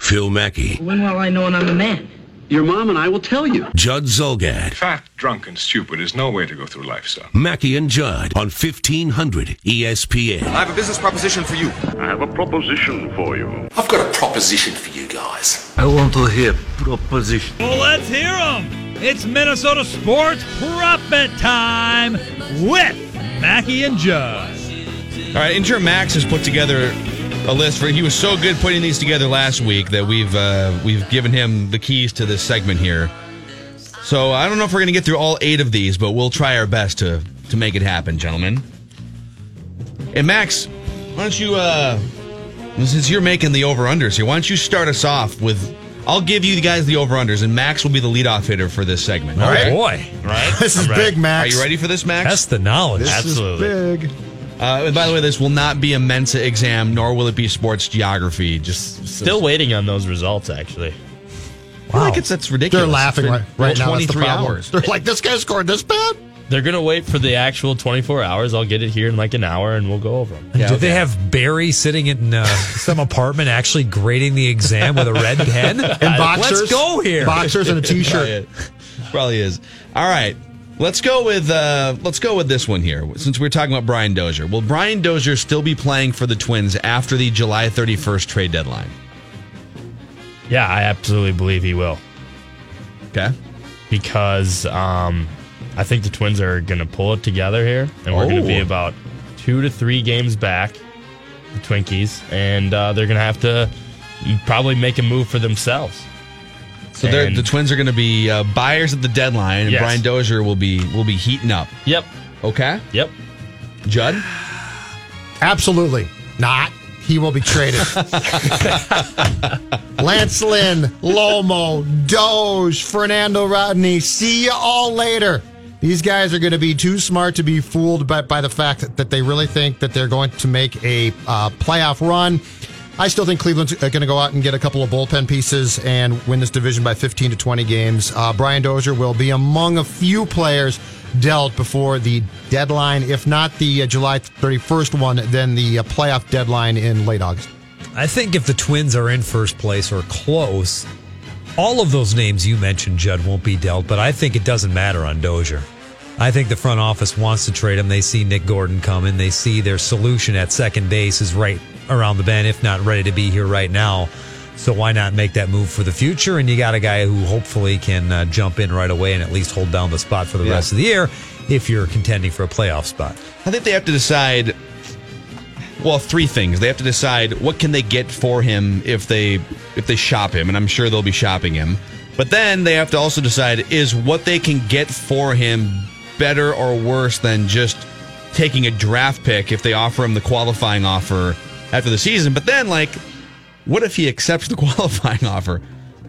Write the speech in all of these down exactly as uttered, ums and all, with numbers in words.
Phil Mackey. When will I know when I'm a man? Your mom and I will tell you. Judd Zulgad. Fat, drunk, and stupid is no way to go through life, son. Mackey and Judd on fifteen hundred E S P N. I have a business proposition for you. I have a proposition for you. I've got a proposition for you guys. I want to hear proposition. Well, let's hear them. It's Minnesota Sports Profit Time with Mackey and Judd. All right, InterMax has put together a list for. He was so good putting these together last week that we've uh, we've given him the keys to this segment here. So I don't know if we're going to get through all eight of these, but we'll try our best to to make it happen, gentlemen. And Max, why don't you, uh, since you're making the over-unders here, why don't you start us off with? I'll give you guys the over-unders, and Max will be the leadoff hitter for this segment. All oh right, boy, right? This is big, Max. Are you ready for this, Max? That's the knowledge. This Absolutely. Is big. Uh, and by the way, this will not be a Mensa exam, nor will it be sports geography. Just still so, waiting on those results, actually. Wow, I feel like it's that's ridiculous. They're laughing right, right now. Twenty three the hours. They're like, this guy scored this bad. They're gonna wait for the actual twenty four hours. I'll get it here in like an hour, and we'll go over them. Yeah, do okay. they have Barry sitting in uh, some apartment actually grading the exam with a red pen and boxers? Let's go here. Boxers and a t shirt. Probably, probably is. All right. Let's go with uh, let's go with this one here, since we're talking about Brian Dozier. Will Brian Dozier still be playing for the Twins after the July thirty-first trade deadline? Yeah, I absolutely believe he will. Okay. Because um, I think the Twins are going to pull it together here, and we're oh. going to be about two to three games back, the Twinkies, and uh, they're going to have to probably make a move for themselves. So the Twins are going to be uh, buyers at the deadline, and yes. Brian Dozier will be will be heating up. Yep. Okay? Yep. Judd? Absolutely not. He will be traded. Lance Lynn, Lomo, Doge, Fernando Rodney, see you all later. These guys are going to be too smart to be fooled by, by the fact that, that they really think that they're going to make a uh, playoff run. I still think Cleveland's going to go out and get a couple of bullpen pieces and win this division by fifteen to twenty games. Uh, Brian Dozier will be among a few players dealt before the deadline. If not the uh, July thirty-first one, then the uh, playoff deadline in late August. I think if the Twins are in first place or close, all of those names you mentioned, Judd, won't be dealt, but I think it doesn't matter on Dozier. I think the front office wants to trade him. They see Nick Gordon coming. They see their solution at second base is right around the bend, if not ready to be here right now. So why not make that move for the future? And you got a guy who hopefully can uh, jump in right away and at least hold down the spot for the yeah. rest of the year if you're contending for a playoff spot. I think they have to decide, well, three things. They have to decide what can they get for him if they if they shop him, and I'm sure they'll be shopping him. But then they have to also decide, is what they can get for him better or worse than just taking a draft pick if they offer him the qualifying offer after the season? But then, like, what if he accepts the qualifying offer?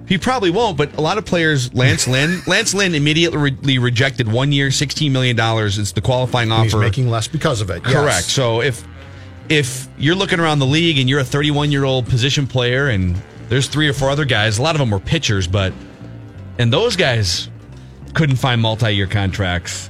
He probably won't, but a lot of players, Lance Lynn, Lance Lynn immediately rejected one year, sixteen million dollars. It's the qualifying offer. He's making less because of it. Correct. Yes. So if if you're looking around the league and you're a thirty-one-year-old position player and there's three or four other guys, a lot of them were pitchers, but and those guys couldn't find multi-year contracts.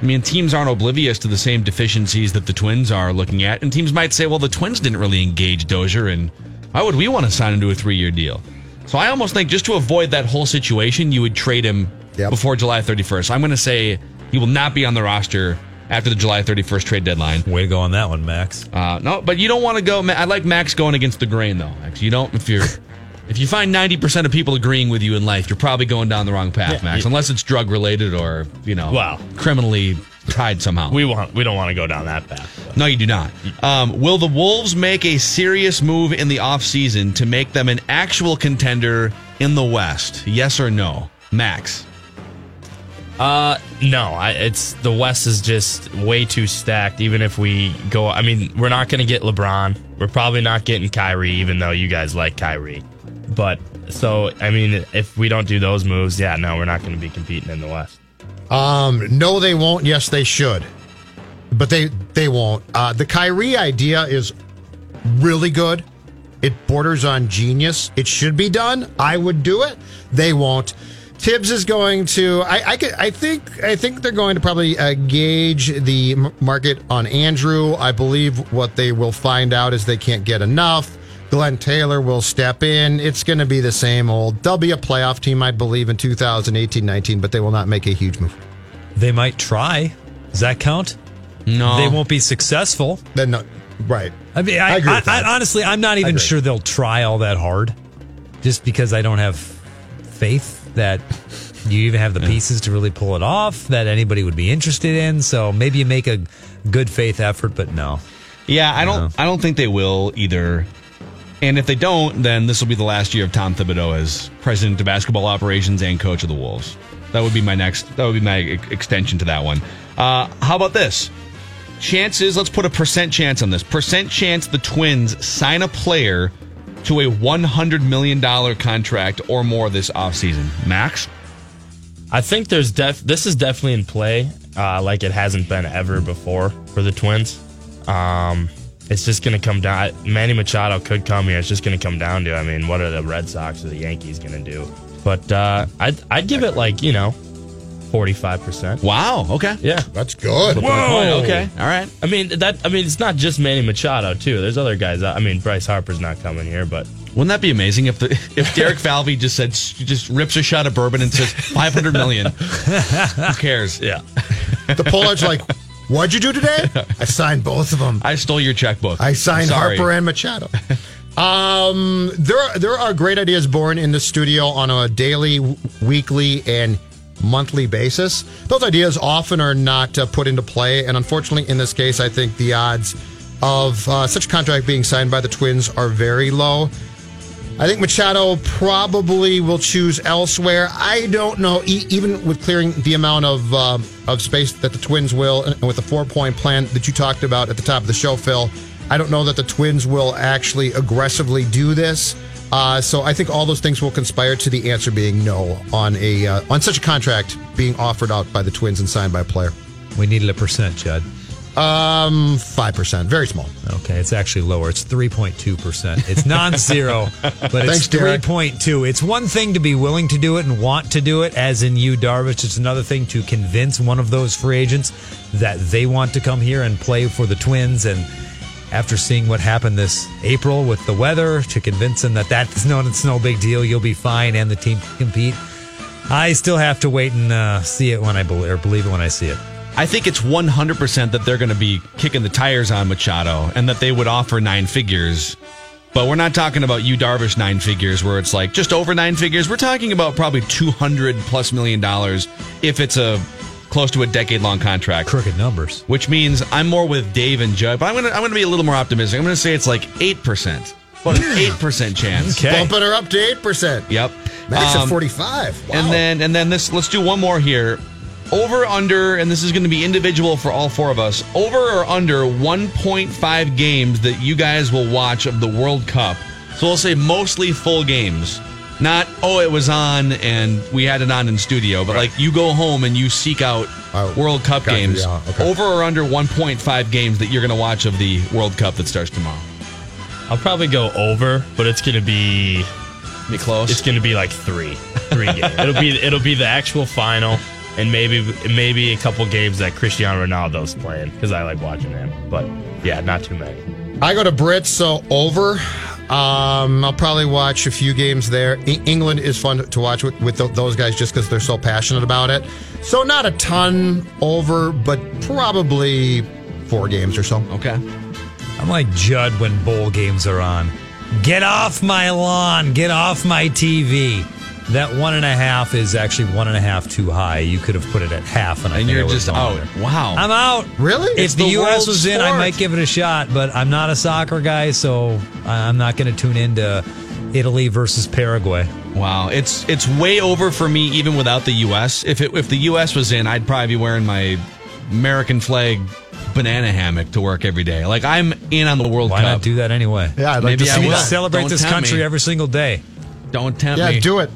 I mean, teams aren't oblivious to the same deficiencies that the Twins are looking at, and teams might say, well, the Twins didn't really engage Dozier, and why would we want to sign him to a three-year deal? So I almost think just to avoid that whole situation, you would trade him yep. before July thirty-first. I'm going to say he will not be on the roster after the July thirty-first trade deadline. Way to go on that one, Max. Uh, no, but you don't want to go. I like Max going against the grain, though. Max, you don't if you're... If you find ninety percent of people agreeing with you in life, you're probably going down the wrong path, yeah, Max, yeah. unless it's drug-related or, you know, well, criminally tied somehow. We want we don't want to go down that path. Though. No, you do not. Um, will the Wolves make a serious move in the offseason to make them an actual contender in the West? Yes or no? Max? Uh, no. I, it's the West is just way too stacked, even if we go... I mean, we're not going to get LeBron. We're probably not getting Kyrie, even though you guys like Kyrie. But So, I mean, if we don't do those moves, yeah, no, we're not going to be competing in the West. Um, no, they won't. Yes, they should. But they, they won't. Uh, the Kyrie idea is really good. It borders on genius. It should be done. I would do it. They won't. Tibbs is going to. I I, could, I think. I think they're going to probably uh, gauge the market on Andrew. I believe what they will find out is they can't get enough. Glenn Taylor will step in. It's going to be the same old. They'll be a playoff team, I believe, in two thousand eighteen nineteen, but they will not make a huge move. They might try. Does that count? No, they won't be successful. Then no. Right. I mean, I, I, agree I, I honestly, I'm not even sure they'll try all that hard, just because I don't have faith that you even have the pieces to really pull it off, that anybody would be interested in. So maybe you make a good faith effort, but no. Yeah, I don't. No. I don't think they will either. And if they don't, then this will be the last year of Tom Thibodeau as president of basketball operations and coach of the Wolves. That would be my next. That would be my extension to that one. Uh, how about this? Chances. Let's put a percent chance on this. Percent chance the Twins sign a player to a one hundred million dollars contract or more this offseason. Max? I think there's def- this is definitely in play uh, like it hasn't been ever before for the Twins. Um, it's just going to come down. Manny Machado could come here. It's just going to come down to, I mean, what are the Red Sox or the Yankees going to do? But uh, I'd, I'd give it like, you know, forty-five percent. Wow. Okay. Yeah. That's good. Whoa. Okay. All right. I mean, that. I mean, it's not just Manny Machado, too. There's other guys. I mean, Bryce Harper's not coming here, but. Wouldn't that be amazing if the if Derek Falvey just said, just rips a shot of bourbon and says, five hundred million dollars. Who cares? Yeah. The Pollard's like, what'd you do today? I signed both of them. I stole your checkbook. I signed Harper and Machado. um, there, there are great ideas born in the studio on a daily, weekly, and monthly basis. Those ideas often are not uh, put into play, and unfortunately in this case I think the odds of uh, such a contract being signed by the Twins are very low. I think Machado probably will choose elsewhere. I don't know, e- even with clearing the amount of uh, of space that the Twins will, and with the four-point plan that you talked about at the top of the show, Phil, I don't know that the Twins will actually aggressively do this. Uh, so I think all those things will conspire to the answer being no on a uh, on such a contract being offered out by the Twins and signed by a player. We needed a percent, Judd. Um, five percent, very small. Okay, it's actually lower. It's three point two percent. It's non-zero, but it's three point two. It's one thing to be willing to do it and want to do it, as in you, Darvish. It's another thing to convince one of those free agents that they want to come here and play for the Twins and. After seeing what happened this April with the weather, to convince him that that's no, it's no big deal, you'll be fine, and the team can compete. I still have to wait and uh, see it when I believe, or believe it when I see it. I think it's one hundred percent that they're going to be kicking the tires on Machado and that they would offer nine figures. But we're not talking about you, Darvish, nine figures, where it's like just over nine figures. We're talking about probably two hundred plus million dollars if it's a close to a decade-long contract. Crooked numbers. Which means I'm more with Dave and Judd, but I'm going to I'm going to be a little more optimistic. I'm going to say it's like eight percent. About an eight percent chance. Okay. Bumping her up to eight percent. Yep. That's um, a forty-five. Wow. And then and then this let's do one more here. Over under, and this is going to be individual for all four of us. Over or under one point five games that you guys will watch of the World Cup. So we'll say mostly full games. Not, oh, it was on and we had it on in studio, but right. Like you go home and you seek out oh, World Cup gotcha, games yeah, okay. Over or under one point five games that you're going to watch of the World Cup that starts tomorrow. I'll probably go over, but it's going to be be close. It's going to be like three, three games. It'll be it'll be the actual final and maybe maybe a couple games that Cristiano Ronaldo's playing because I like watching him. But yeah, not too many. I go to Brits, so over. Um, I'll probably watch a few games there. E- England is fun to watch with, with th- those guys just because they're so passionate about it. So not a ton over, but probably four games or so. Okay. I'm like Judd when bowl games are on. Get off my lawn. Get off my T V. That one and a half is actually one and a half too high. You could have put it at half, and I and think you're just out. There. Wow, I'm out. Really? If it's the, the U S was in, sport. I might give it a shot, but I'm not a soccer guy, so I'm not going to tune into Italy versus Paraguay. Wow, it's it's way over for me even without the U S. If it, if the U S was in, I'd probably be wearing my American flag banana hammock to work every day. Like I'm in on the World Why Cup. Why not do that anyway? Yeah, I'd like Maybe to see I will. Celebrate Don't this country me. Every single day. Don't tempt yeah, me. Yeah, do it.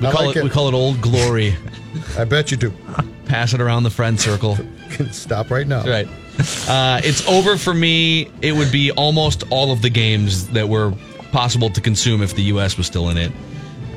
We call, like it, it. we call it Old Glory. I bet you do. Pass it around the friend circle. Stop right now. Right. Uh, it's over for me. It would be almost all of the games that were possible to consume if the U S was still in it.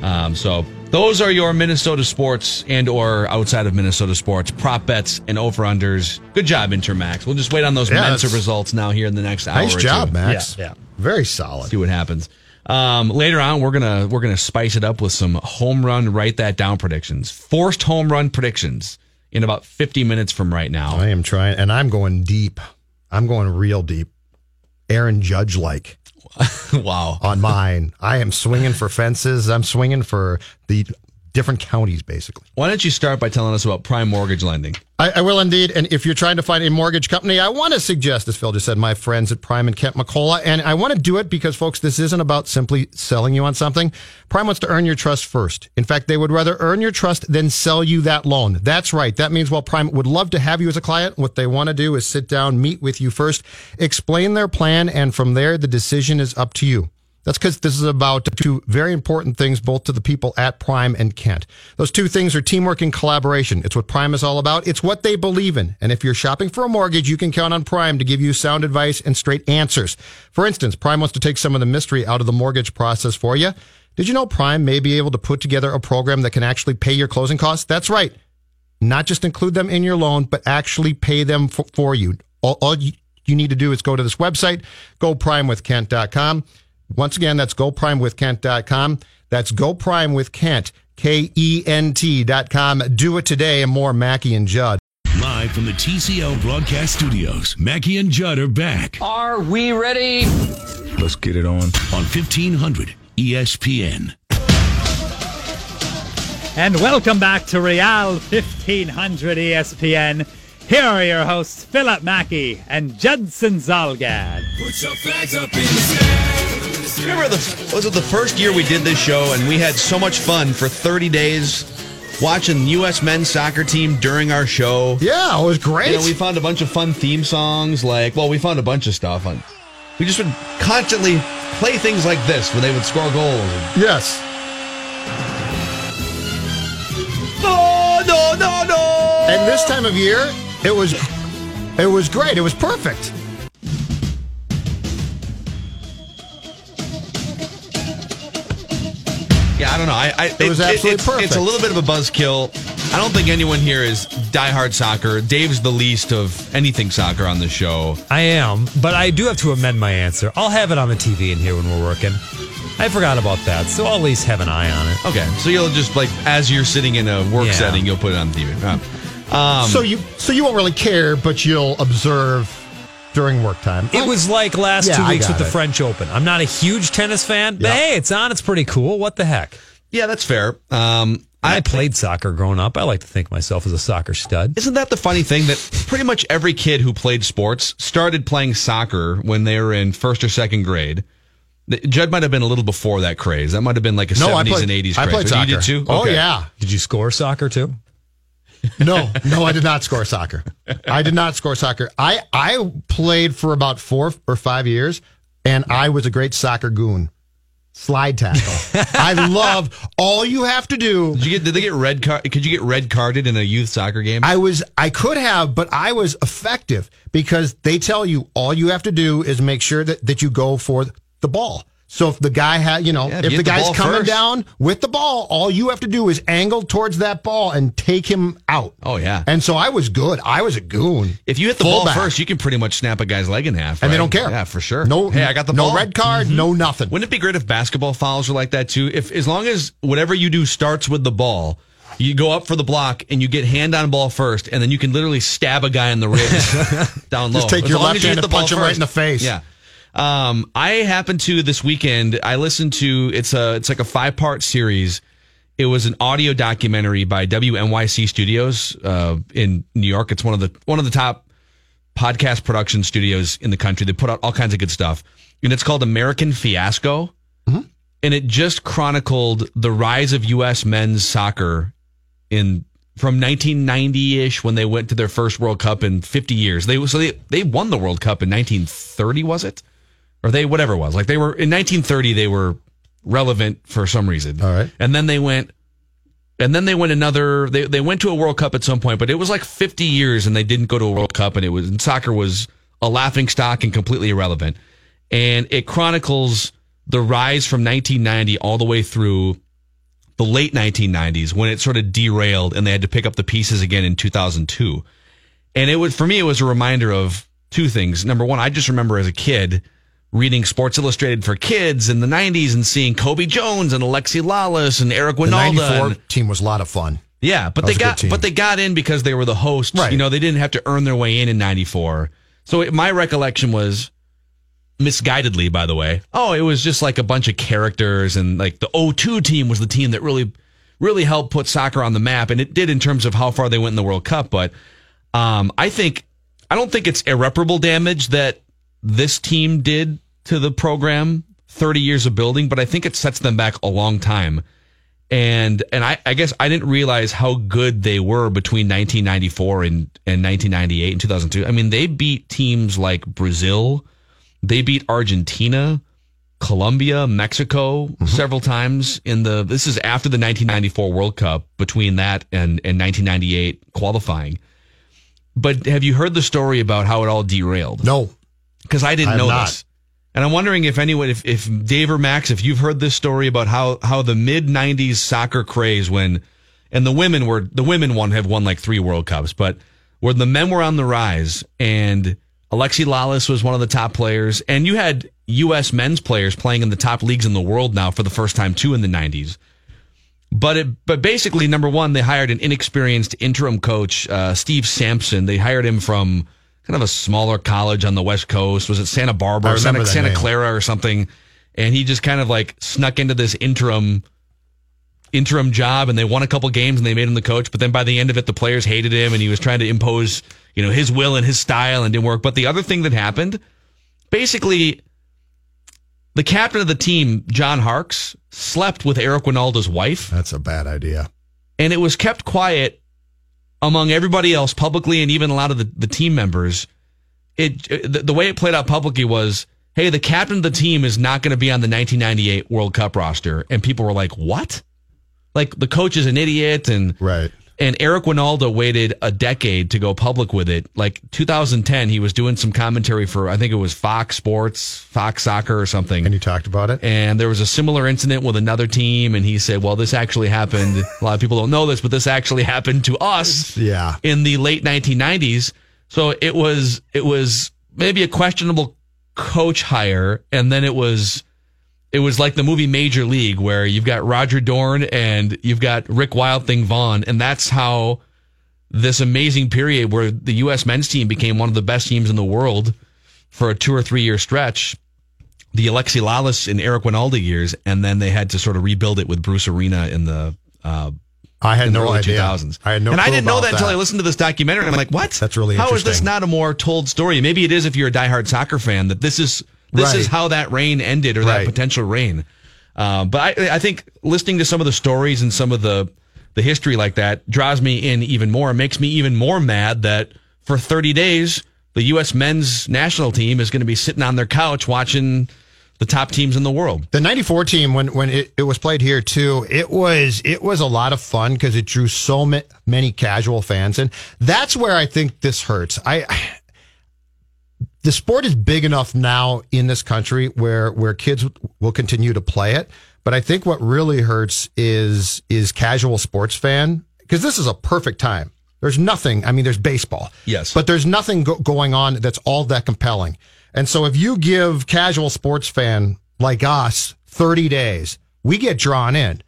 Um, so those are your Minnesota sports and or outside of Minnesota sports prop bets and over-unders. Good job, InterMax. We'll just wait on those yeah, Mensa results now here in the next hour. Nice or job, two. Max. Yeah, yeah. Very solid. See what happens. Um, later on, we're gonna we're gonna spice it up with some home run write that down predictions, forced home run predictions in about fifty minutes from right now. I am trying, and I'm going deep. I'm going real deep. Aaron Judge like. Wow. On mine. I am swinging for fences. I'm swinging for the different counties, basically. Why don't you start by telling us about prime mortgage lending? I, I will indeed. And if you're trying to find a mortgage company, I want to suggest, as Phil just said, my friends at Prime and Kent McCullough. And I want to do it because, folks, this isn't about simply selling you on something. Prime wants to earn your trust first. In fact, they would rather earn your trust than sell you that loan. That's right. That means while Prime would love to have you as a client, what they want to do is sit down, meet with you first, explain their plan, and from there, the decision is up to you. That's because this is about two very important things, both to the people at Prime and Kent. Those two things are teamwork and collaboration. It's what Prime is all about. It's what they believe in. And if you're shopping for a mortgage, you can count on Prime to give you sound advice and straight answers. For instance, Prime wants to take some of the mystery out of the mortgage process for you. Did you know Prime may be able to put together a program that can actually pay your closing costs? That's right. Not just include them in your loan, but actually pay them for, for you. All, all you, you need to do is go to this website, go prime with kent dot com. Once again, that's go prime with kent dot com. That's go prime with kent, K E N T dot com. Do it today and more Mackey and Judd. Live from the T C L Broadcast Studios, Mackey and Judd are back. Are we ready? Let's get it on. On fifteen hundred E S P N. And welcome back to Real fifteen hundred E S P N. Here are your hosts, Philip Mackey and Judson Zulgad. Put your flags up in the sky. Remember, the, was it the first year we did this show, and we had so much fun for thirty days watching the U S men's soccer team during our show. Yeah, it was great. You know, we found a bunch of fun theme songs. Like, well, we found a bunch of stuff. On, we just would constantly play things like this when they would score goals. And, yes. No, no, no, no. And this time of year, it was, it was great. It was perfect. Yeah, I don't know. I, I, it, it was absolutely it, it's, perfect. It's a little bit of a buzzkill. I don't think anyone here is diehard soccer. Dave's the least of anything soccer on the show. I am, but I do have to amend my answer. I'll have it on the T V in here when we're working. I forgot about that, so I'll at least have an eye on it. Okay, so you'll just, like, as you're sitting in a work yeah. setting, you'll put it on the T V. Um, so you so you won't really care, but you'll observe during work time. It was like last yeah, two weeks with the it. French Open. I'm not a huge tennis fan, but yeah. hey, it's on. It's pretty cool. What the heck? Yeah, that's fair. Um, I, I played th- soccer growing up. I like to think of myself as a soccer stud. Isn't that the funny thing that pretty much every kid who played sports started playing soccer when they were in first or second grade? Judd might have been a little before that craze. That might have been like a no, seventies played, and eighties craze. I played soccer. You did too? Oh, okay. Yeah. Did you score soccer too? No, no, I did not score soccer. I did not score soccer. I, I played for about four or five years, and I was a great soccer goon. Slide tackle. I love all you have to do. Did you get? Did they get red card? Could you get red carded in a youth soccer game? I was. I could have, but I was effective because they tell you all you have to do is make sure that, that you go for the ball. So if the guy had, you know, yeah, if the, the guy's coming first. down with the ball, all you have to do is angle towards that ball and take him out. Oh yeah. And so I was good. I was a goon. If you hit the Full ball back. first, you can pretty much snap a guy's leg in half, right? And they don't care. Yeah, for sure. No, hey, I got the no ball. No red card. Mm-hmm. No nothing. Wouldn't it be great if basketball fouls were like that too? If as long as whatever you do starts with the ball. You go up for the block, and you get hand-on ball first, and then you can literally stab a guy in the ribs down low. Just take as your left hand and punch him right in the face. Yeah. Um, I happened to this weekend, I listened to, it's a, it's like a five part series. It was an audio documentary by W N Y C Studios, uh, in New York. It's one of the, one of the top podcast production studios in the country. They put out all kinds of good stuff, and it's called American Fiasco. Mm-hmm. And it just chronicled the rise of U S men's soccer in, from nineteen ninety-ish when they went to their first World Cup in fifty years. They, so they, they won the World Cup in nineteen thirty, was it? Or they, whatever it was. Like they were, in nineteen thirty, they were relevant for some reason. All right. And then they went, and then they went another, they, they went to a World Cup at some point, but it was like fifty years and they didn't go to a World Cup, and it was, and soccer was a laughingstock and completely irrelevant. And it chronicles the rise from nineteen ninety all the way through the late nineteen nineties when it sort of derailed and they had to pick up the pieces again in two thousand two. And it was, for me, it was a reminder of two things. Number one, I just remember as a kid reading Sports Illustrated for kids in the nineties and seeing Kobe Jones and Alexi Lalas and Eric Wynalda. The ninety-four and, team was a lot of fun. Yeah, but that they got but they got in because they were the hosts. Right. You know, they didn't have to earn their way in in ninety-four. So it, my recollection was, misguidedly, by the way, oh, it was just like a bunch of characters, and like the oh two team was the team that really, really helped put soccer on the map, and it did in terms of how far they went in the World Cup. But um, I think I don't think it's irreparable damage that this team did to the program, thirty years of building, but I think it sets them back a long time. And and I, I guess I didn't realize how good they were between nineteen ninety-four and, and nineteen ninety-eight and two thousand two. I mean, they beat teams like Brazil. They beat Argentina, Colombia, Mexico mm-hmm. several times in the, this is after the nineteen ninety-four World Cup, between that and, and nineteen ninety-eight qualifying. But have you heard the story about how it all derailed? No. Because I didn't I know not. this. And I'm wondering if anyone, if, if Dave or Max, if you've heard this story about how, how the mid nineties soccer craze when, and the women were, the women won, have won like three World Cups, but where the men were on the rise, and Alexi Lalas was one of the top players, and you had U S men's players playing in the top leagues in the world now for the first time, too, in the nineties. But it, but basically, number one, they hired an inexperienced interim coach, uh, Steve Sampson. They hired him from kind of a smaller college on the West Coast. Was it Santa Barbara or Santa, Santa Clara or something? And he just kind of like snuck into this interim interim job, and they won a couple games and they made him the coach. But then by the end of it, the players hated him, and he was trying to impose, you know, his will and his style, and didn't work. But the other thing that happened, basically, the captain of the team, John Harkes, slept with Eric Wynalda's wife. That's a bad idea. And it was kept quiet among everybody else publicly, and even a lot of the, the team members. It, it the, the way it played out publicly was, hey, the captain of the team is not going to be on the nineteen ninety-eight World Cup roster. And people were like, what? Like, the coach is an idiot, and right. And Eric Wynalda waited a decade to go public with it. Like two thousand ten, he was doing some commentary for, I think it was Fox Sports, Fox Soccer or something. And he talked about it. And there was a similar incident with another team. And he said, well, this actually happened. A lot of people don't know this, but this actually happened to us yeah. in the late nineteen nineties. So it was, it was maybe a questionable coach hire. And then it was... It was like the movie Major League, where you've got Roger Dorn and you've got Rick Wild Thing Vaughn, and that's how this amazing period where the U S men's team became one of the best teams in the world for a two or three year stretch, the Alexi Lalas and Eric Wynalda years, and then they had to sort of rebuild it with Bruce Arena in the uh, I had in the no early idea. two thousands. I had no, and I didn't know that, that until I listened to this documentary. And I'm like, what? That's really interesting. How is this not a more told story? Maybe it is if you're a diehard soccer fan that this is. This right. is how that reign ended, or that right. potential reign. Uh, but I, I think listening to some of the stories and some of the, the history like that draws me in even more. It makes me even more mad that for thirty days, the U S men's national team is going to be sitting on their couch watching the top teams in the world. The ninety-four team, when, when it, it was played here, too, it was it was a lot of fun because it drew so ma- many casual fans. And that's where I think this hurts. I... I The sport is big enough now in this country where, where kids will continue to play it. But I think what really hurts is, is casual sports fan, because this is a perfect time. There's nothing. I mean, there's baseball. Yes. But there's nothing go- going on that's all that compelling. And so if you give casual sports fan like us thirty days, we get drawn in.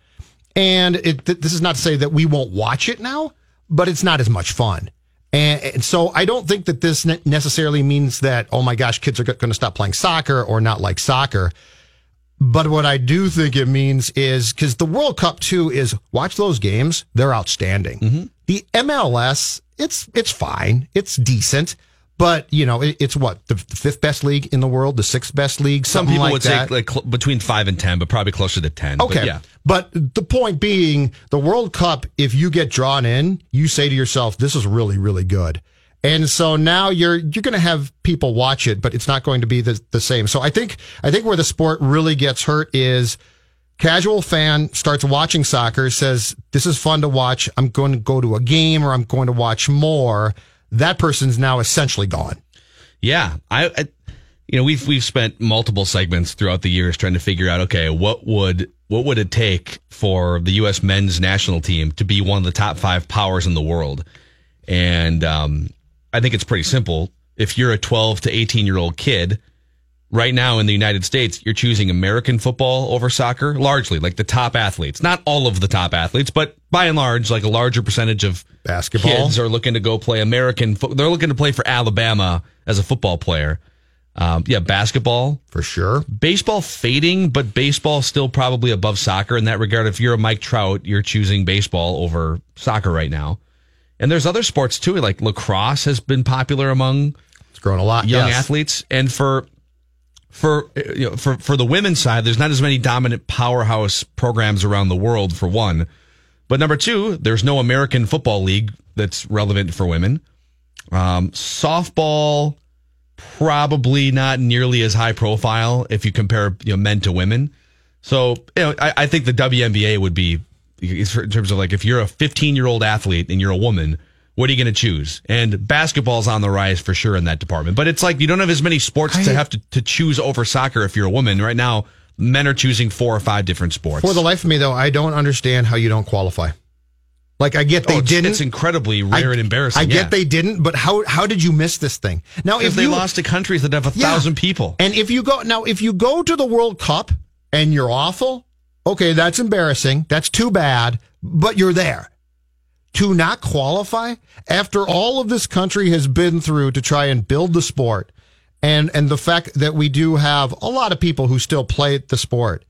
And it, th- this is not to say that we won't watch it now, but it's not as much fun. And so I don't think that this necessarily means that, oh my gosh, kids are going to stop playing soccer or not like soccer. But what I do think it means is, because the World Cup, too, is watch those games. They're outstanding. Mm-hmm. The M L S, it's it's fine. It's decent. But, you know, it, it's what, the fifth best league in the world, the sixth best league, something like that. Some people would say like cl- between five and ten, but probably closer to ten. Okay. But, yeah. But the point being, the World Cup, if you get drawn in, you say to yourself, this is really, really good. And so now you're you're going to have people watch it, but it's not going to be the, the same. So I think I think where the sport really gets hurt is Casual fan starts watching soccer, says, this is fun to watch. I'm going to go to a game or I'm going to watch more. That person's now essentially gone. Yeah. I, I you know, we've, we've spent multiple segments throughout the years trying to figure out, okay, what would, what would it take for the U S men's national team to be one of the top five powers in the world? And, um, I think it's pretty simple. If you're a twelve to eighteen year old kid, right now in the United States, you're choosing American football over soccer, largely, like the top athletes. Not all of the top athletes, but by and large, like a larger percentage of basketball kids are looking to go play American football. They're looking to play for Alabama as a football player. Um, yeah, basketball. For sure. Baseball fading, but baseball still probably above soccer in that regard. If you're a Mike Trout, you're choosing baseball over soccer right now. And there's other sports, too, like lacrosse has been popular among it's grown a lot, young yes. athletes. And for... For you know, for for the women's side, there's not as many dominant powerhouse programs around the world, for one. But number two, there's no American Football League that's relevant for women. Um, softball, probably not nearly as high profile if you compare you know, men to women. So you know, I, I think the W N B A would be, in terms of like, if you're a fifteen-year-old athlete and you're a woman, what are you going to choose? And basketball's on the rise for sure in that department. But it's like you don't have as many sports I, to have to, to choose over soccer if you're a woman. Right now, men are choosing four or five different sports. For the life of me, though, I don't understand how you don't qualify. Like, I get they oh, it's, didn't. It's incredibly rare I, and embarrassing. I get yeah. they didn't, but how how did you miss this thing? Now, if they you, lost to countries that have a yeah. thousand people. And if you go now, if you go to the World Cup and you're awful, okay, that's embarrassing. That's too bad, but you're there. To not qualify after all of this country has been through to try and build the sport, and and the fact that we do have a lot of people who still play the sport,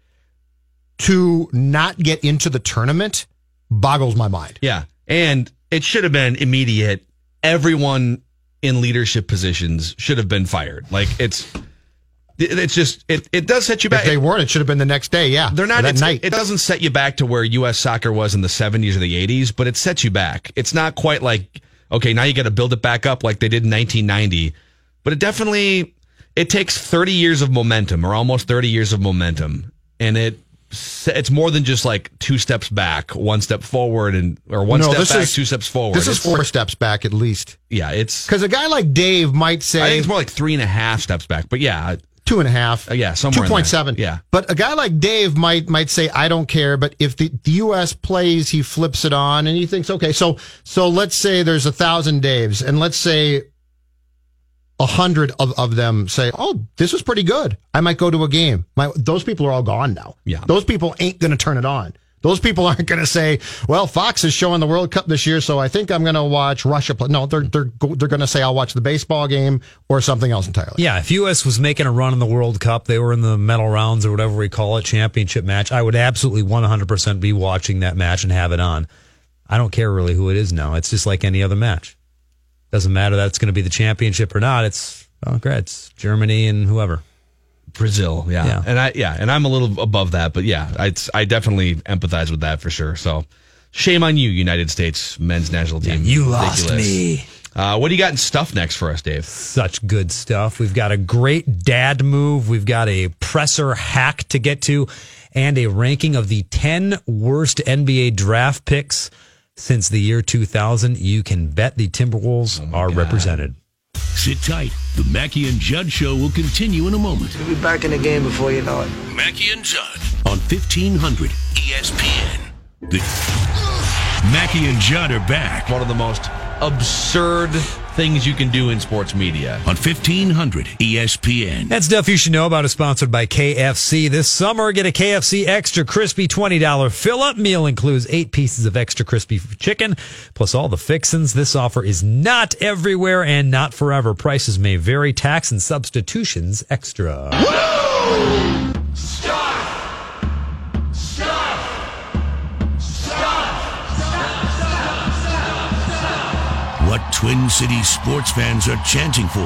to not get into the tournament boggles my mind. Yeah, and it should have been immediate. Everyone in leadership positions should have been fired. Like it's it's just it, it does set you back. If they weren't, it should have been the next day. Yeah, they're not that night. It doesn't set you back to where U S soccer was in the seventies or the eighties, but it sets you back. It's not quite like, okay, now you got to build it back up like they did in nineteen ninety, but it definitely it takes thirty years of momentum, or almost thirty years of momentum, and it it's more than just like two steps back, one step forward, and or one no, step back, is, two steps forward. This is it's, four steps back at least. Yeah, it's because a guy like Dave might say I think it's more like three and a half steps back, but yeah. Two and a half. Uh, yeah, somewhere in there. two point seven. Yeah. But a guy like Dave might might say, I don't care, but if the, the U S plays, he flips it on, and he thinks, okay, so so let's say there's a thousand Daves, and let's say a hundred of, of them say, oh, this was pretty good. I might go to a game. My, those people are all gone now. Yeah. Those people ain't going to turn it on. Those people aren't going to say, well, Fox is showing the World Cup this year, so I think I'm going to watch Russia play. No, they're they're they're going to say, I'll watch the baseball game or something else entirely. Yeah, if U S was making a run in the World Cup, they were in the medal rounds or whatever we call it, championship match, I would absolutely one hundred percent be watching that match and have it on. I don't care really who it is now. It's just like any other match. Doesn't matter that it's going to be the championship or not. It's, oh, great, it's Germany and whoever. Brazil, yeah. yeah, and I, yeah, and I'm a little above that, but yeah, I, I definitely empathize with that for sure. So, shame on you, United States men's national team. Yeah, you Ridiculous. Lost me. Uh, what do you got in stuff next for us, Dave? Such good stuff. We've got a great dad move. We've got a presser hack to get to, and a ranking of the ten worst N B A draft picks since the year two thousand. You can bet the Timberwolves oh are God. represented. Sit tight. The Mackey and Judd show will continue in a moment. We'll be back in the game before you know it. Mackey and Judd on fifteen hundred E S P N. The Mackey and Judd are back. One of the most absurd things you can do in sports media. On fifteen hundred E S P N. That stuff you should know about is sponsored by K F C. This summer, get a K F C Extra Crispy twenty dollars fill-up meal. Includes eight pieces of extra crispy chicken, plus all the fixins. This offer is not everywhere and not forever. Prices may vary. Tax and substitutions extra. Whoa! What Twin Cities sports fans are chanting for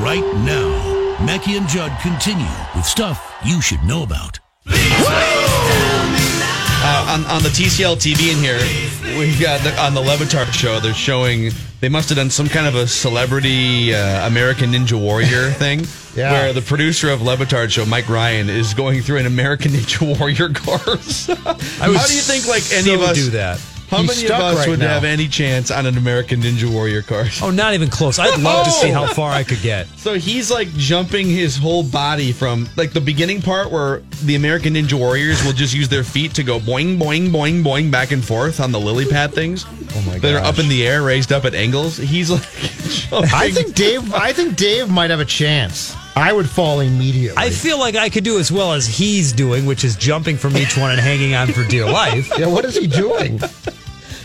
right now. Mackey and Judd continue with stuff you should know about. Please, please tell me now. Uh, on, on the T C L T V in here, we've got the, on the Levitard show, they're showing, they must have done some kind of a celebrity uh, American Ninja Warrior thing. Yeah. Where the producer of Levitard show, Mike Ryan, is going through an American Ninja Warrior course. How do you think, like, any so of us do that? How He's many of us right would now. have any chance on an American Ninja Warrior course? Oh, not even close. I'd love oh. to see how far I could get. So he's like jumping his whole body from like the beginning part where the American Ninja Warriors will just use their feet to go boing, boing, boing, boing back and forth on the lily pad things. Oh my god. That are up in the air, raised up at angles. He's like jumping. I think Dave I think Dave might have a chance. I would fall immediately. I feel like I could do as well as he's doing, which is jumping from each one and hanging on for dear life. Yeah, what is he doing?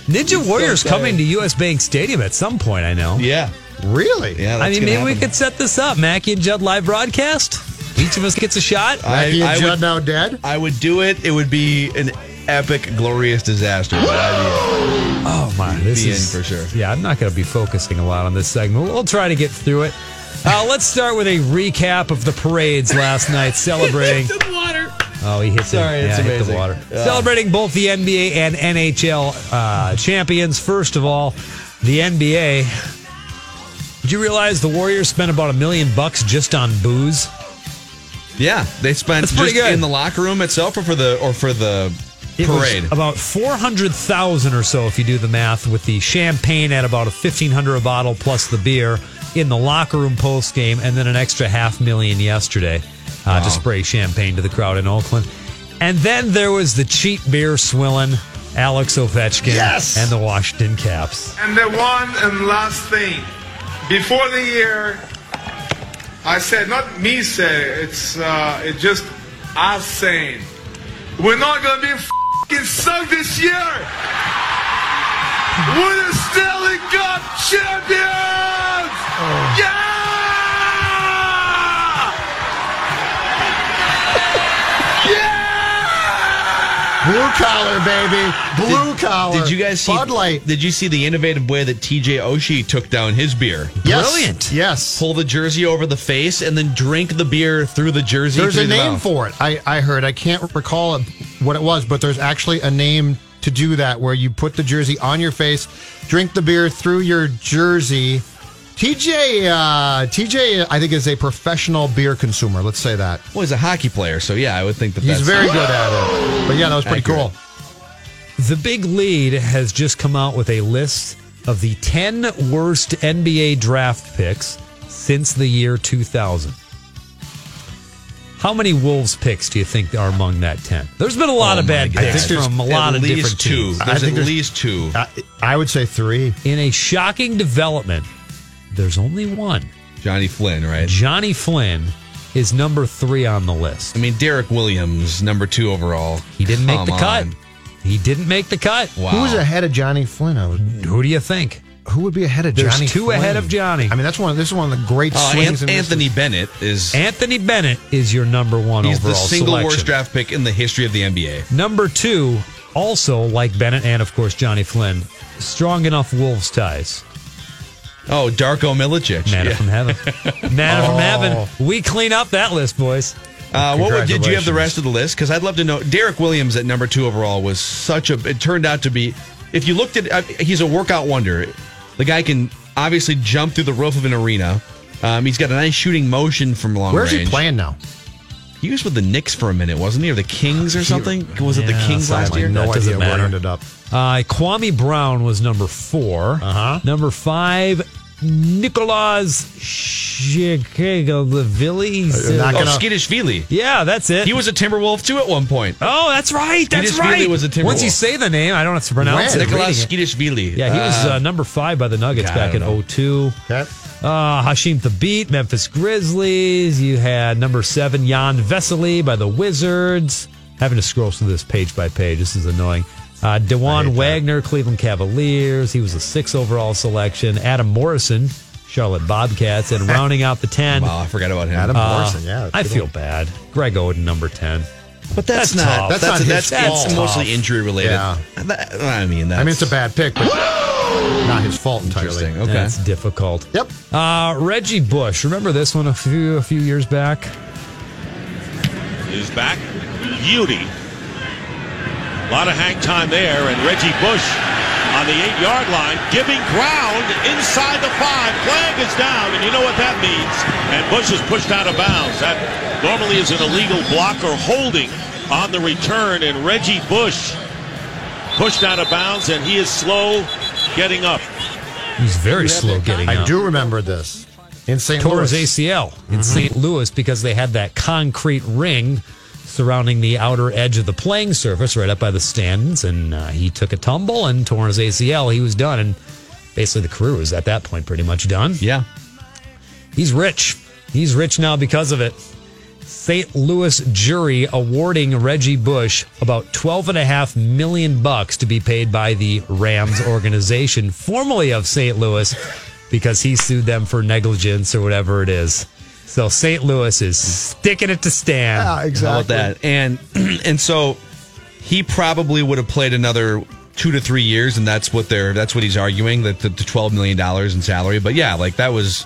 Ninja Warrior's so coming to U S Bank Stadium at some point, I know. Yeah. Really? Yeah. That's I mean, maybe happen. we could set this up. Mackey and Judd live broadcast. Each of us gets a shot. Mackey and I, I Judd would, now dead? I would do it. It would be an epic, glorious disaster. But I'd be, oh, my. This be is in for sure. Yeah, I'm not going to be focusing a lot on this segment. We'll try to get through it. Uh, let's start with a recap of the parades last night, celebrating. He hit the water. Oh, he hit, Sorry, the, yeah, hit the water. Uh. Celebrating both the N B A and N H L uh, champions. First of all, the N B A. Did you realize the Warriors spent about a million bucks just on booze? Yeah, they spent That's just good. in the locker room itself, or for the or for the it parade. Was about four hundred thousand or so, if you do the math, with the champagne at about a fifteen hundred a bottle plus the beer. In the locker room post game, and then an extra half million yesterday uh, wow. to spray champagne to the crowd in Oakland. And then there was the cheap beer swilling Alex Ovechkin yes! and the Washington Caps. And the one and last thing. Before the year, I said, not me say, it's uh, it just us saying, we're not going to be f***ing sucked this year. We're the Stanley Cup champions! Oh. Yeah! Yeah! Blue collar, baby. Blue did, collar. Did you guys see Bud Light? Did you see the innovative way that T J Oshie took down his beer? Yes. Brilliant. Yes. Pull the jersey over the face and then drink the beer through the jersey. There's a the name mouth. for it. I, I heard. I can't recall what it was, but there's actually a name to do that, where you put the jersey on your face, drink the beer through your jersey. T J, uh, T J, I think, is a professional beer consumer. Let's say that. Well, he's a hockey player, so yeah, I would think that he's that's... very good at it. But yeah, that was pretty Accurate. cool. The Big Lead has just come out with a list of the ten worst N B A draft picks since the year two thousand. How many Wolves picks do you think are among that ten? There's been a lot oh of bad picks from a lot of different two. teams. There's I think at there's, least two. I, I would say three. In a shocking development, there's only one. Johnny Flynn, right? Johnny Flynn is number three on the list. I mean, Derrick Williams, number two overall. He didn't Come make the on. cut. He didn't make the cut. Wow. Who's ahead of Johnny Flynn? I would, who do you think? Who would be ahead of There's Johnny? There's two Flynn. ahead of Johnny. I mean, that's one. Of, this is one of the great uh, swings. An- in Anthony this Bennett is Anthony Bennett is your number one he's overall. He's the single selection. worst draft pick in the history of the N B A. Number two, also like Bennett and of course Johnny Flynn, strong enough Wolves ties. Oh, Darko Milicic, Manna yeah. from heaven, Manna oh. from heaven. We clean up that list, boys. Uh, what did you have the rest of the list? Because I'd love to know. Derek Williams at number two overall was such a. It turned out to be. If you looked at, uh, he's a workout wonder. The guy can obviously jump through the roof of an arena. Um, he's got a nice shooting motion from long Where's range. Where's he playing now? He was with the Knicks for a minute, wasn't he? Or the Kings or something? Was yeah, it the Kings last year? No that idea doesn't matter. where he ended up. Uh, Kwame Brown was number four. Uh-huh. Number five, Nicolas Skidishvili. Oh, Skidishvili. Yeah, that's it. He was a Timberwolf, too, at one point. Oh, that's right. That's right. Was a Timberwolf. Once you say the name, I don't have to pronounce Red. it. Nicolas Skidishvili. Yeah, he uh, was uh, number five by the Nuggets God, back in oh two. Okay. Uh, Hashim Thabit, Memphis Grizzlies. You had number seven, Jan Vesely by the Wizards. Having to scroll through this page by page. This is annoying. Uh, DeJuan Wagner, that. Cleveland Cavaliers. He was a six overall selection. Adam Morrison, Charlotte Bobcats. And rounding out the ten. Wow, I forgot about him. Adam uh, Morrison, yeah. I feel one. bad. Greg Oden, number ten. But that's, that's not. That's, that's, not that's, that's, that's mostly injury related. Yeah. That, I mean, that's. I mean, it's a bad pick, but not his fault entirely. Okay. That's difficult. Yep. Uh, Reggie Bush. Remember this one a few, a few years back? He's back. Beauty. A lot of hang time there, and Reggie Bush on the eight-yard line, giving ground inside the five. Flag is down, and you know what that means. And Bush is pushed out of bounds. That normally is an illegal block or holding on the return, and Reggie Bush pushed out of bounds, and he is slow getting up. He's very slow getting up. I do remember this. In Saint Louis. A C L in mm-hmm. Saint Louis, because they had that concrete ring surrounding the outer edge of the playing surface right up by the stands, and uh, he took a tumble and tore his A C L. He was done, and basically the career was at that point pretty much done. Yeah. He's rich. He's rich now because of it. Saint Louis jury awarding Reggie Bush about twelve and a half million bucks to be paid by the Rams organization, formerly of Saint Louis, because he sued them for negligence or whatever it is. So Saint Louis is sticking it to Stan. Yeah, exactly. All that. And and so he probably would have played another two to three years, and that's what they're that's what he's arguing, that the twelve million dollars in salary. But yeah, like that was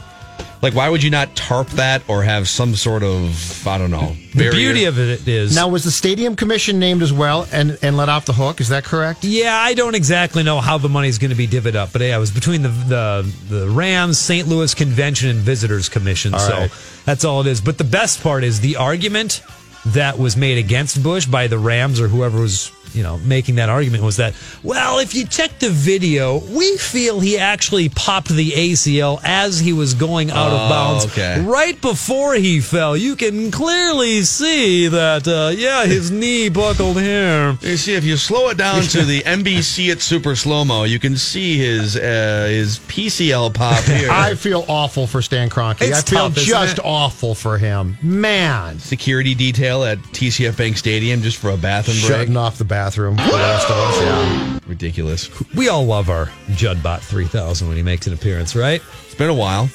like, why would you not tarp that or have some sort of, I don't know, barrier? The beauty of it is... Now, was the stadium commission named as well and, and let off the hook? Is that correct? Yeah, I don't exactly know how the money's going to be divvied up. But yeah, it was between the the, the Rams, Saint Louis Convention, and Visitors Commission. All so right. That's all it is. But the best part is the argument that was made against Bush by the Rams or whoever was, you know, making that argument was that, well, if you check the video, we feel he actually popped the A C L as he was going out oh, of bounds okay. right before he fell. You can clearly see that, uh, yeah, his knee buckled here. You see, if you slow it down to the N B C at super slow-mo, you can see his uh, his P C L pop here. I feel awful for Stan Kroenke. It's I feel tough, just awful for him. Man. Security detail at T C F Bank Stadium just for a bathroom break. Shutting off the bathroom. Bathroom, the rest of us, yeah. Ridiculous. We all love our Juddbot three thousand when he makes an appearance, right? It's been a while.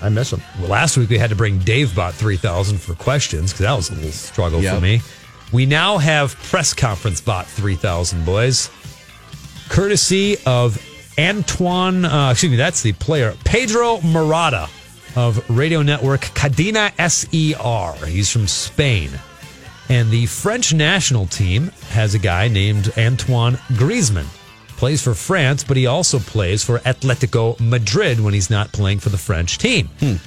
I miss him. Well, last week we had to bring DaveBot three thousand for questions because that was a little struggle yep. for me. We now have Press Conference Bot three thousand, boys. Courtesy of Antoine, uh, excuse me, that's the player, Pedro Murata of radio network Cadena S E R. He's from Spain. And the French national team has a guy named Antoine Griezmann. Plays for France, but he also plays for Atletico Madrid when he's not playing for the French team. Hmm.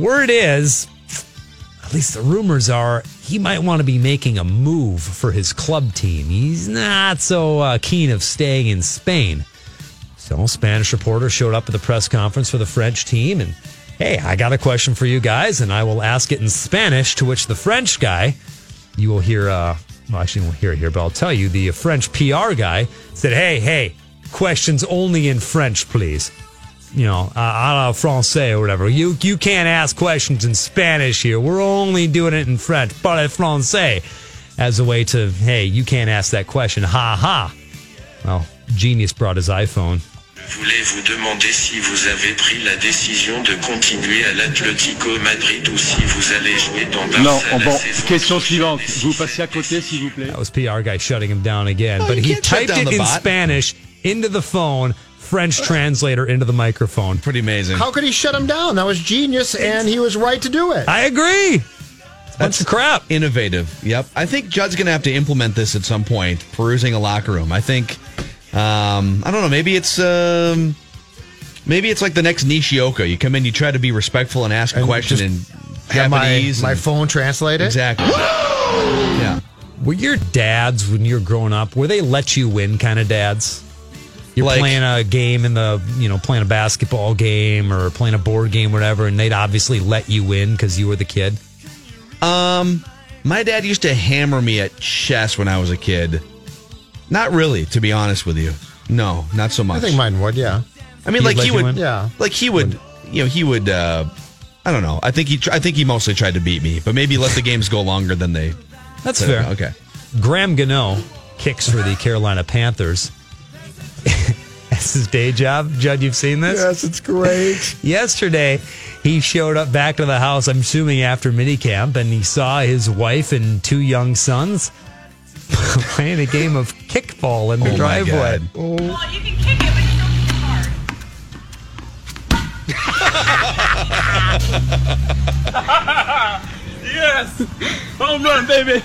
Word is, at least the rumors are, he might want to be making a move for his club team. He's not so uh, keen of staying in Spain. So a Spanish reporter showed up at the press conference for the French team. And, hey, I got a question for you guys, and I will ask it in Spanish, to which the French guy... You will hear, uh, well, actually, you won't hear it here, but I'll tell you, the French P R guy said, hey, hey, questions only in French, please. You know, a la français or whatever. You you can't ask questions in Spanish here. We're only doing it in French. Parle français. As a way to, hey, you can't ask that question. Ha ha. Well, genius brought his iPhone. Voulais vous demander si vous avez pris la décision de continuer à l'Atlético Madrid ou si vous allez jouer dans Barça. Non, on, bon, question suivante. Vous passez à côté, s'il vous plaît. That was P R guy shutting him down again, oh, but he typed it in bot. Spanish into the phone, French translator into the microphone. Pretty amazing. How could he shut him down? That was genius, and he was right to do it. I agree. That's bunch of crap. Innovative. Yep. I think Judd's going to have to implement this at some point. Perusing a locker room. I think. Um, I don't know. Maybe it's um, maybe it's like the next Nishioka. You come in, you try to be respectful and ask a and question in Japanese. My, my phone translated exactly. Whoa! Yeah. Were your dads when you were growing up? Were they let you win kind of dads? You're like, playing a game in the you know playing a basketball game or playing a board game, or whatever, and they'd obviously let you win because you were the kid. Um, my dad used to hammer me at chess when I was a kid. Not really, to be honest with you. No, not so much. I think mine would, yeah. I mean, like he would, yeah. Like he would, you know, he would. Uh, I don't know. I think he, I think he mostly tried to beat me, but maybe let the games go longer than they. That's so, fair. Okay. Graham Gano kicks for the Carolina Panthers. That's his day job, Judd. You've seen this? Yes, it's great. Yesterday, he showed up back to the house. I'm assuming after minicamp, and he saw his wife and two young sons. Playing a game of kickball in the oh driveway. Oh. Well, you can kick it, but you don't kick hard. Yes! Home run, baby!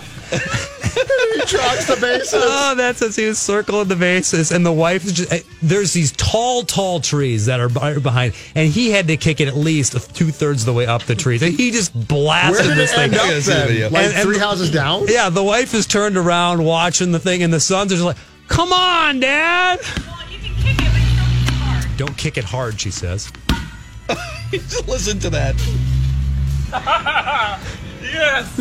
He tracks the bases. Oh, that's as he was circling the bases. And the wife is just, there's these tall, tall trees that are behind. And he had to kick it at least two thirds of the way up the trees. And he just blasted Where did this it thing. End up then? Like and, and, three houses down? Yeah, the wife is turned around watching the thing, and the sons are just like, come on, Dad. Well, you can kick it, but you don't kick it hard. Don't kick it hard, she says. Just listen to that. Yes!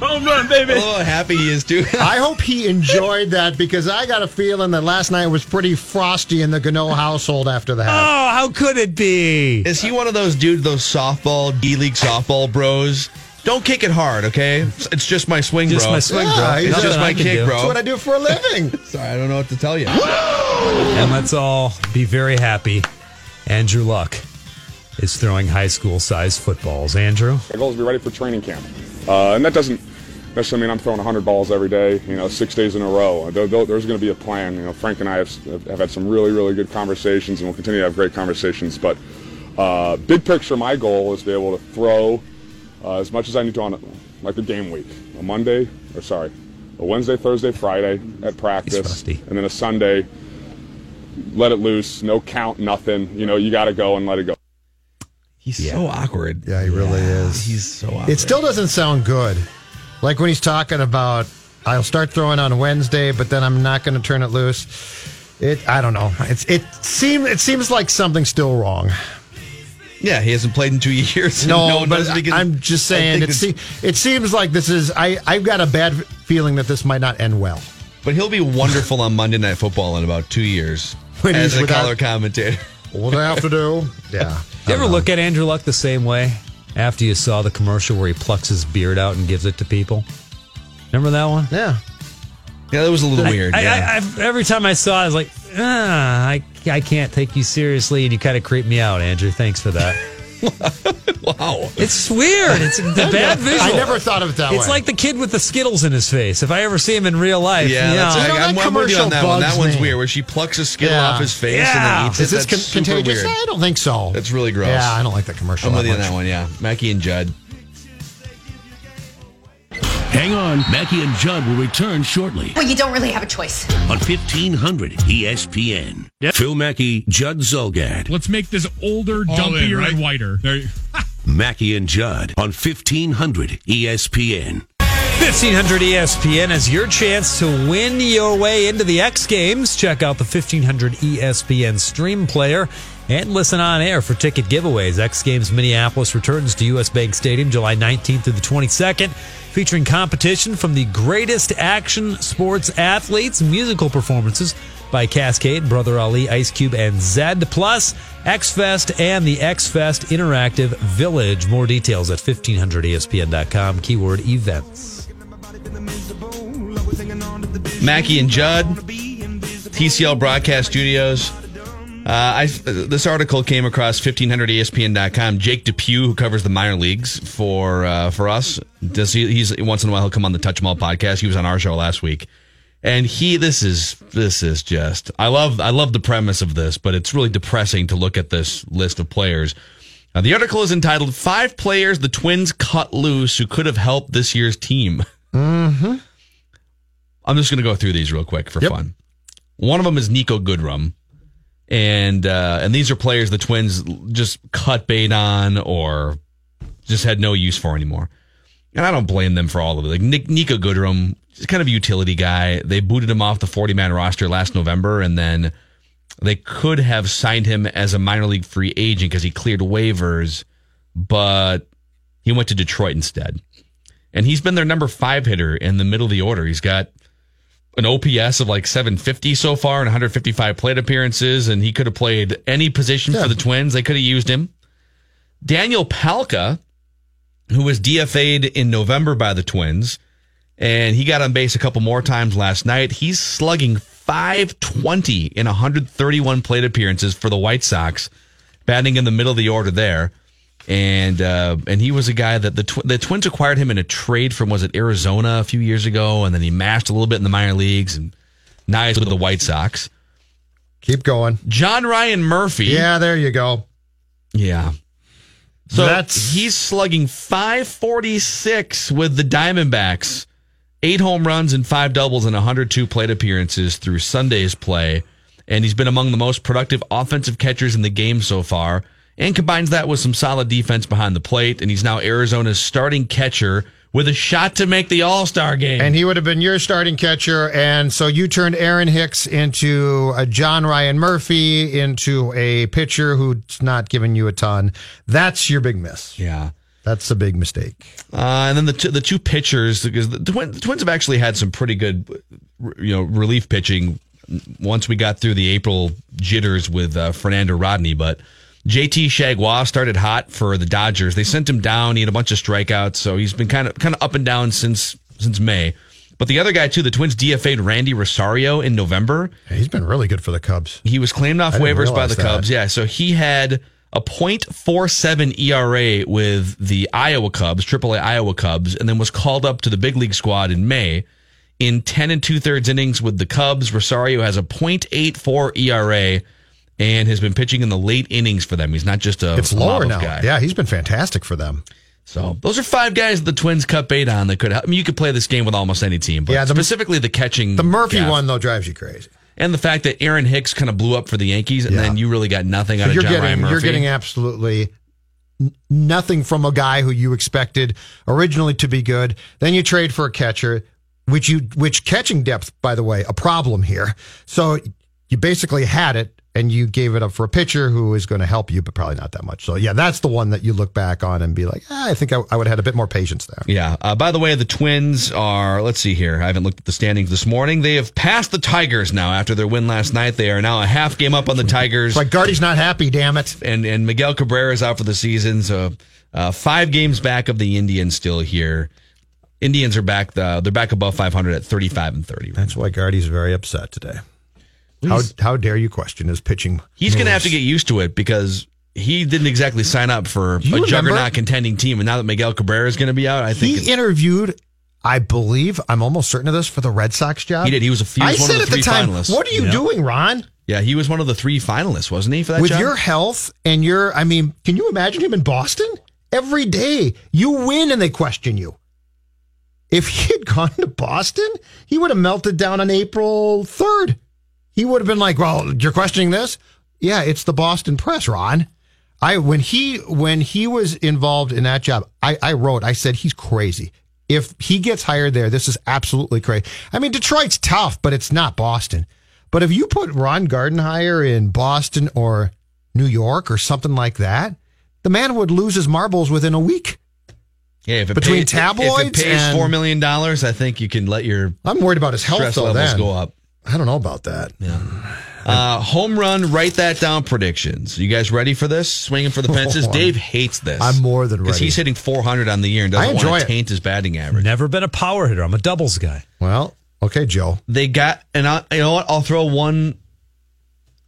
Home run, baby! Oh, happy he is, too. I hope he enjoyed that, because I got a feeling that last night was pretty frosty in the Gano household after that. Oh, how could it be? Is he one of those dudes, those softball, D-League softball bros? Don't kick it hard, okay? It's just my swing, just bro. Just my swing, yeah, bro. It's just my kick, do. bro. That's what I do for a living. Sorry, I don't know what to tell you. And let's all be very happy. Andrew Luck is throwing high school-sized footballs. Andrew? Our goal is to be ready for training camp. Uh, and that doesn't necessarily mean I'm throwing one hundred balls every day, you know, six days in a row. There, there, there's going to be a plan. You know, Frank and I have, have had some really, really good conversations, and we'll continue to have great conversations. But uh, big picture, my goal is to be able to throw uh, as much as I need to on, like, a game week. A Monday, or sorry, a Wednesday, Thursday, Friday at practice, and then a Sunday, let it loose, no count, nothing. You know, you got to go and let it go. He's yeah. so awkward. Yeah, he really yeah. is. He's so awkward. It still doesn't sound good. Like when he's talking about, I'll start throwing on Wednesday, but then I'm not going to turn it loose. It, I don't know. It's, it, seem, it seems like something's still wrong. Yeah, he hasn't played in two years. No, no but begin, I'm just saying, it, se- it seems like this is, I, I've got a bad feeling that this might not end well. But he'll be wonderful on Monday Night Football in about two years when as he's a color commentator. What I have to do? Yeah. Do you ever know. look at Andrew Luck the same way after you saw the commercial where he plucks his beard out and gives it to people? Remember that one? Yeah. Yeah, that was a little I, weird. I, yeah. I, I, every time I saw it, I was like, ah, I, I can't take you seriously. And you kind of creep me out, Andrew. Thanks for that. Wow. It's weird. It's a bad visual. I never thought of it that it's way. It's like the kid with the Skittles in his face. If I ever see him in real life. Yeah, you know, that's you know, that I'm, I'm with you on that one. That one's me. weird, where she plucks a Skittle yeah. off his face yeah. and then eats Is it. Is this con- contagious? Weird. I don't think so. That's really gross. Yeah, I don't like that commercial. I'm that with you on that one, yeah. Mackey and Judd. Hang on. Mackey and Judd will return shortly. Well, you don't really have a choice. On fifteen hundred E S P N. Yep. Phil Mackey, Judd Zulgad. Let's make this older, All dumpier, in, right? and whiter. There you- Mackey and Judd on fifteen hundred E S P N. fifteen hundred E S P N is your chance to win your way into the X Games. Check out the fifteen hundred E S P N stream player. And listen on air for ticket giveaways. X Games Minneapolis returns to U S Bank Stadium July nineteenth through the twenty-second, featuring competition from the greatest action sports athletes, musical performances by Cascade, Brother Ali, Ice Cube, and Zed, plus X-Fest and the X-Fest Interactive Village. More details at fifteen hundred E S P N dot com, keyword events. Mackey and Judd, T C L Broadcast Studios. Uh, I, this article came across fifteen hundred E S P N dot com. Jake Depew, who covers the minor leagugues for uh, for us, does he, he's once in a while he'll come on the Touch 'Em All podcast. He was on our show last week, and he this is this is just I love I love the premise of this, but it's really depressing to look at this list of players. Uh, the article is entitled "Five Players the Twins Cut Loose Who Could Have Helped This Year's Team." Mm-hmm. I'm just going to go through these real quick for yep. fun. One of them is Nico Goodrum. And uh, and these are players the Twins just cut bait on or just had no use for anymore. And I don't blame them for all of it. Like Nick, Nico Goodrum, he's kind of a utility guy. They booted him off the forty-man roster last November, and then they could have signed him as a minor league free agent because he cleared waivers, but he went to Detroit instead. And he's been their number five hitter in the middle of the order. He's got an O P S of like seven fifty so far and one hundred fifty-five plate appearances, and he could have played any position yeah. for the Twins. They could have used him. Daniel Palca, who was D F A'd in November by the Twins, and he got on base a couple more times last night. He's slugging five twenty in one hundred thirty-one plate appearances for the White Sox, batting in the middle of the order there. And uh, and he was a guy that the tw- the Twins acquired him in a trade from, was it Arizona a few years ago? And then he mashed a little bit in the minor leagues and now he's with the White Sox. Keep going. John Ryan Murphy. Yeah, there you go. Yeah. So That's... he's slugging five forty-six with the Diamondbacks Eight home runs and five doubles and one hundred two plate appearances through Sunday's play. And he's been among the most productive offensive catchers in the game so far, and combines that with some solid defense behind the plate. And he's now Arizona's starting catcher with a shot to make the All-Star game. And he would have been your starting catcher. And so you turned Aaron Hicks into a John Ryan Murphy, into a pitcher who's not giving you a ton. That's your big miss. Yeah. That's a big mistake. Uh, and then the two, the two pitchers, because the, Twin, the Twins have actually had some pretty good, you know, relief pitching once we got through the April jitters with uh, Fernando Rodney. But J T Shagwah started hot for the Dodgers. They sent him down. He had a bunch of strikeouts, so he's been kind of kind of up and down since since May. But the other guy, too, the Twins D F A'd Randy Rosario in November. Yeah, he's been really good for the Cubs. He was claimed off waivers by the that. Cubs. Yeah, so he had a point four seven E R A with the Iowa Cubs, triple A Iowa Cubs, and then was called up to the big league squad in May. In ten and two-thirds innings with the Cubs, Rosario has a point eight four E R A and has been pitching in the late innings for them. He's not just a it's lower now. Guy. Yeah, he's been fantastic for them. So those are five guys that the Twins cut bait on that could help. I mean, you could play this game with almost any team, but yeah, the, specifically the catching. The Murphy guy. One, though, drives you crazy. And the fact that Aaron Hicks kind of blew up for the Yankees, and yeah. then you really got nothing so out of John getting, Ryan Murphy. You're getting absolutely nothing from a guy who you expected originally to be good. Then you trade for a catcher, which you which catching depth, by the way, a problem here. So you basically had it, and you gave it up for a pitcher who is going to help you, but probably not that much. So, yeah, that's the one that you look back on and be like, ah, I think I, I would have had a bit more patience there. Yeah. Uh, by the way, the Twins are, let's see here. I haven't looked at the standings this morning. They have passed the Tigers now after their win last night. They are now a half game up on the Tigers. It's like, Gardy's not happy, damn it. And and Miguel Cabrera is out for the season, so uh, five games back of the Indians still here. Indians are back. The, they're back above five hundred at thirty-five and thirty. Right that's now. Why Gardy's very upset today. How how dare you question his pitching? He's going to have to get used to it because he didn't exactly sign up for a remember? juggernaut contending team. And now that Miguel Cabrera is going to be out, I think he interviewed. I believe I'm almost certain of this for the Red Sox job. He did. He was a few. I said at the time, finalists. What are you yeah. doing, Ron? Yeah, he was one of the three finalists, wasn't he? For that with job? Your health and your, I mean, can you imagine him in Boston every day? You win and they question you. If he had gone to Boston, he would have melted down on April third. He would have been like, well, you're questioning this? Yeah, it's the Boston Press, Ron. I when he when he was involved in that job, I, I wrote, I said, he's crazy. If he gets hired there, this is absolutely crazy. I mean, Detroit's tough, but it's not Boston. But if you put Ron Gardenhire in Boston or New York or something like that, the man would lose his marbles within a week. Yeah, if it between pays, tabloids, if it pays and, four million dollars, I think you can let your I'm worried about his health, stress though, levels then. go up. I don't know about that. Yeah. Uh, home run, write that down predictions. You guys ready for this? Swinging for the fences. Oh, Dave hates this. I'm more than ready. Because he's hitting four hundred on the year and doesn't want to taint his batting average. Never been a power hitter. I'm a doubles guy. Well, okay, Joe. They got, and I, you know what? I'll throw one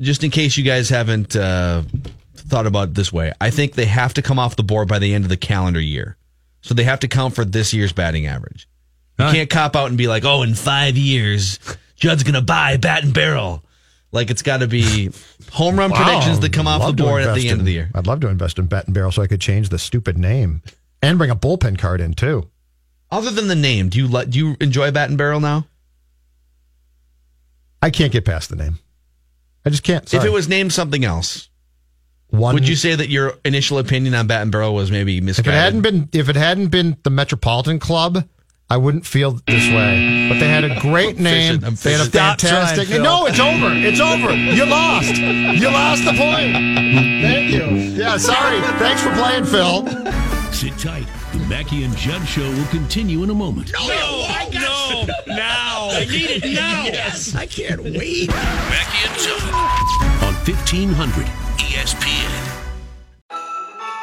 just in case you guys haven't uh, thought about it this way. I think they have to come off the board by the end of the calendar year. So they have to count for this year's batting average. You huh? can't cop out and be like, oh, in five years... Judd's going to buy Bat and Barrel. Like, it's got to be home run wow. predictions that come off the board at the end in, of the year. I'd love to invest in Bat and Barrel so I could change the stupid name and bring a bullpen card in, too. Other than the name, do you le- do you enjoy Bat and Barrel now? I can't get past the name. I just can't. Sorry. If it was named something else, One, would you say that your initial opinion on Bat and Barrel was maybe misguided? If it hadn't been, if it hadn't been the Metropolitan Club, I wouldn't feel this way, but they had a great name. I'm fishing, I'm fishing. They had a fantastic name. No, it's over. It's over. You lost. You lost the point. Thank you. Yeah, sorry. Thanks for playing, Phil. Sit tight. The Mackey and Judd show will continue in a moment. No, no I got no, you. Now. I need it now. Yes, I can't wait. Mackey and Judd on fifteen hundred E S P N.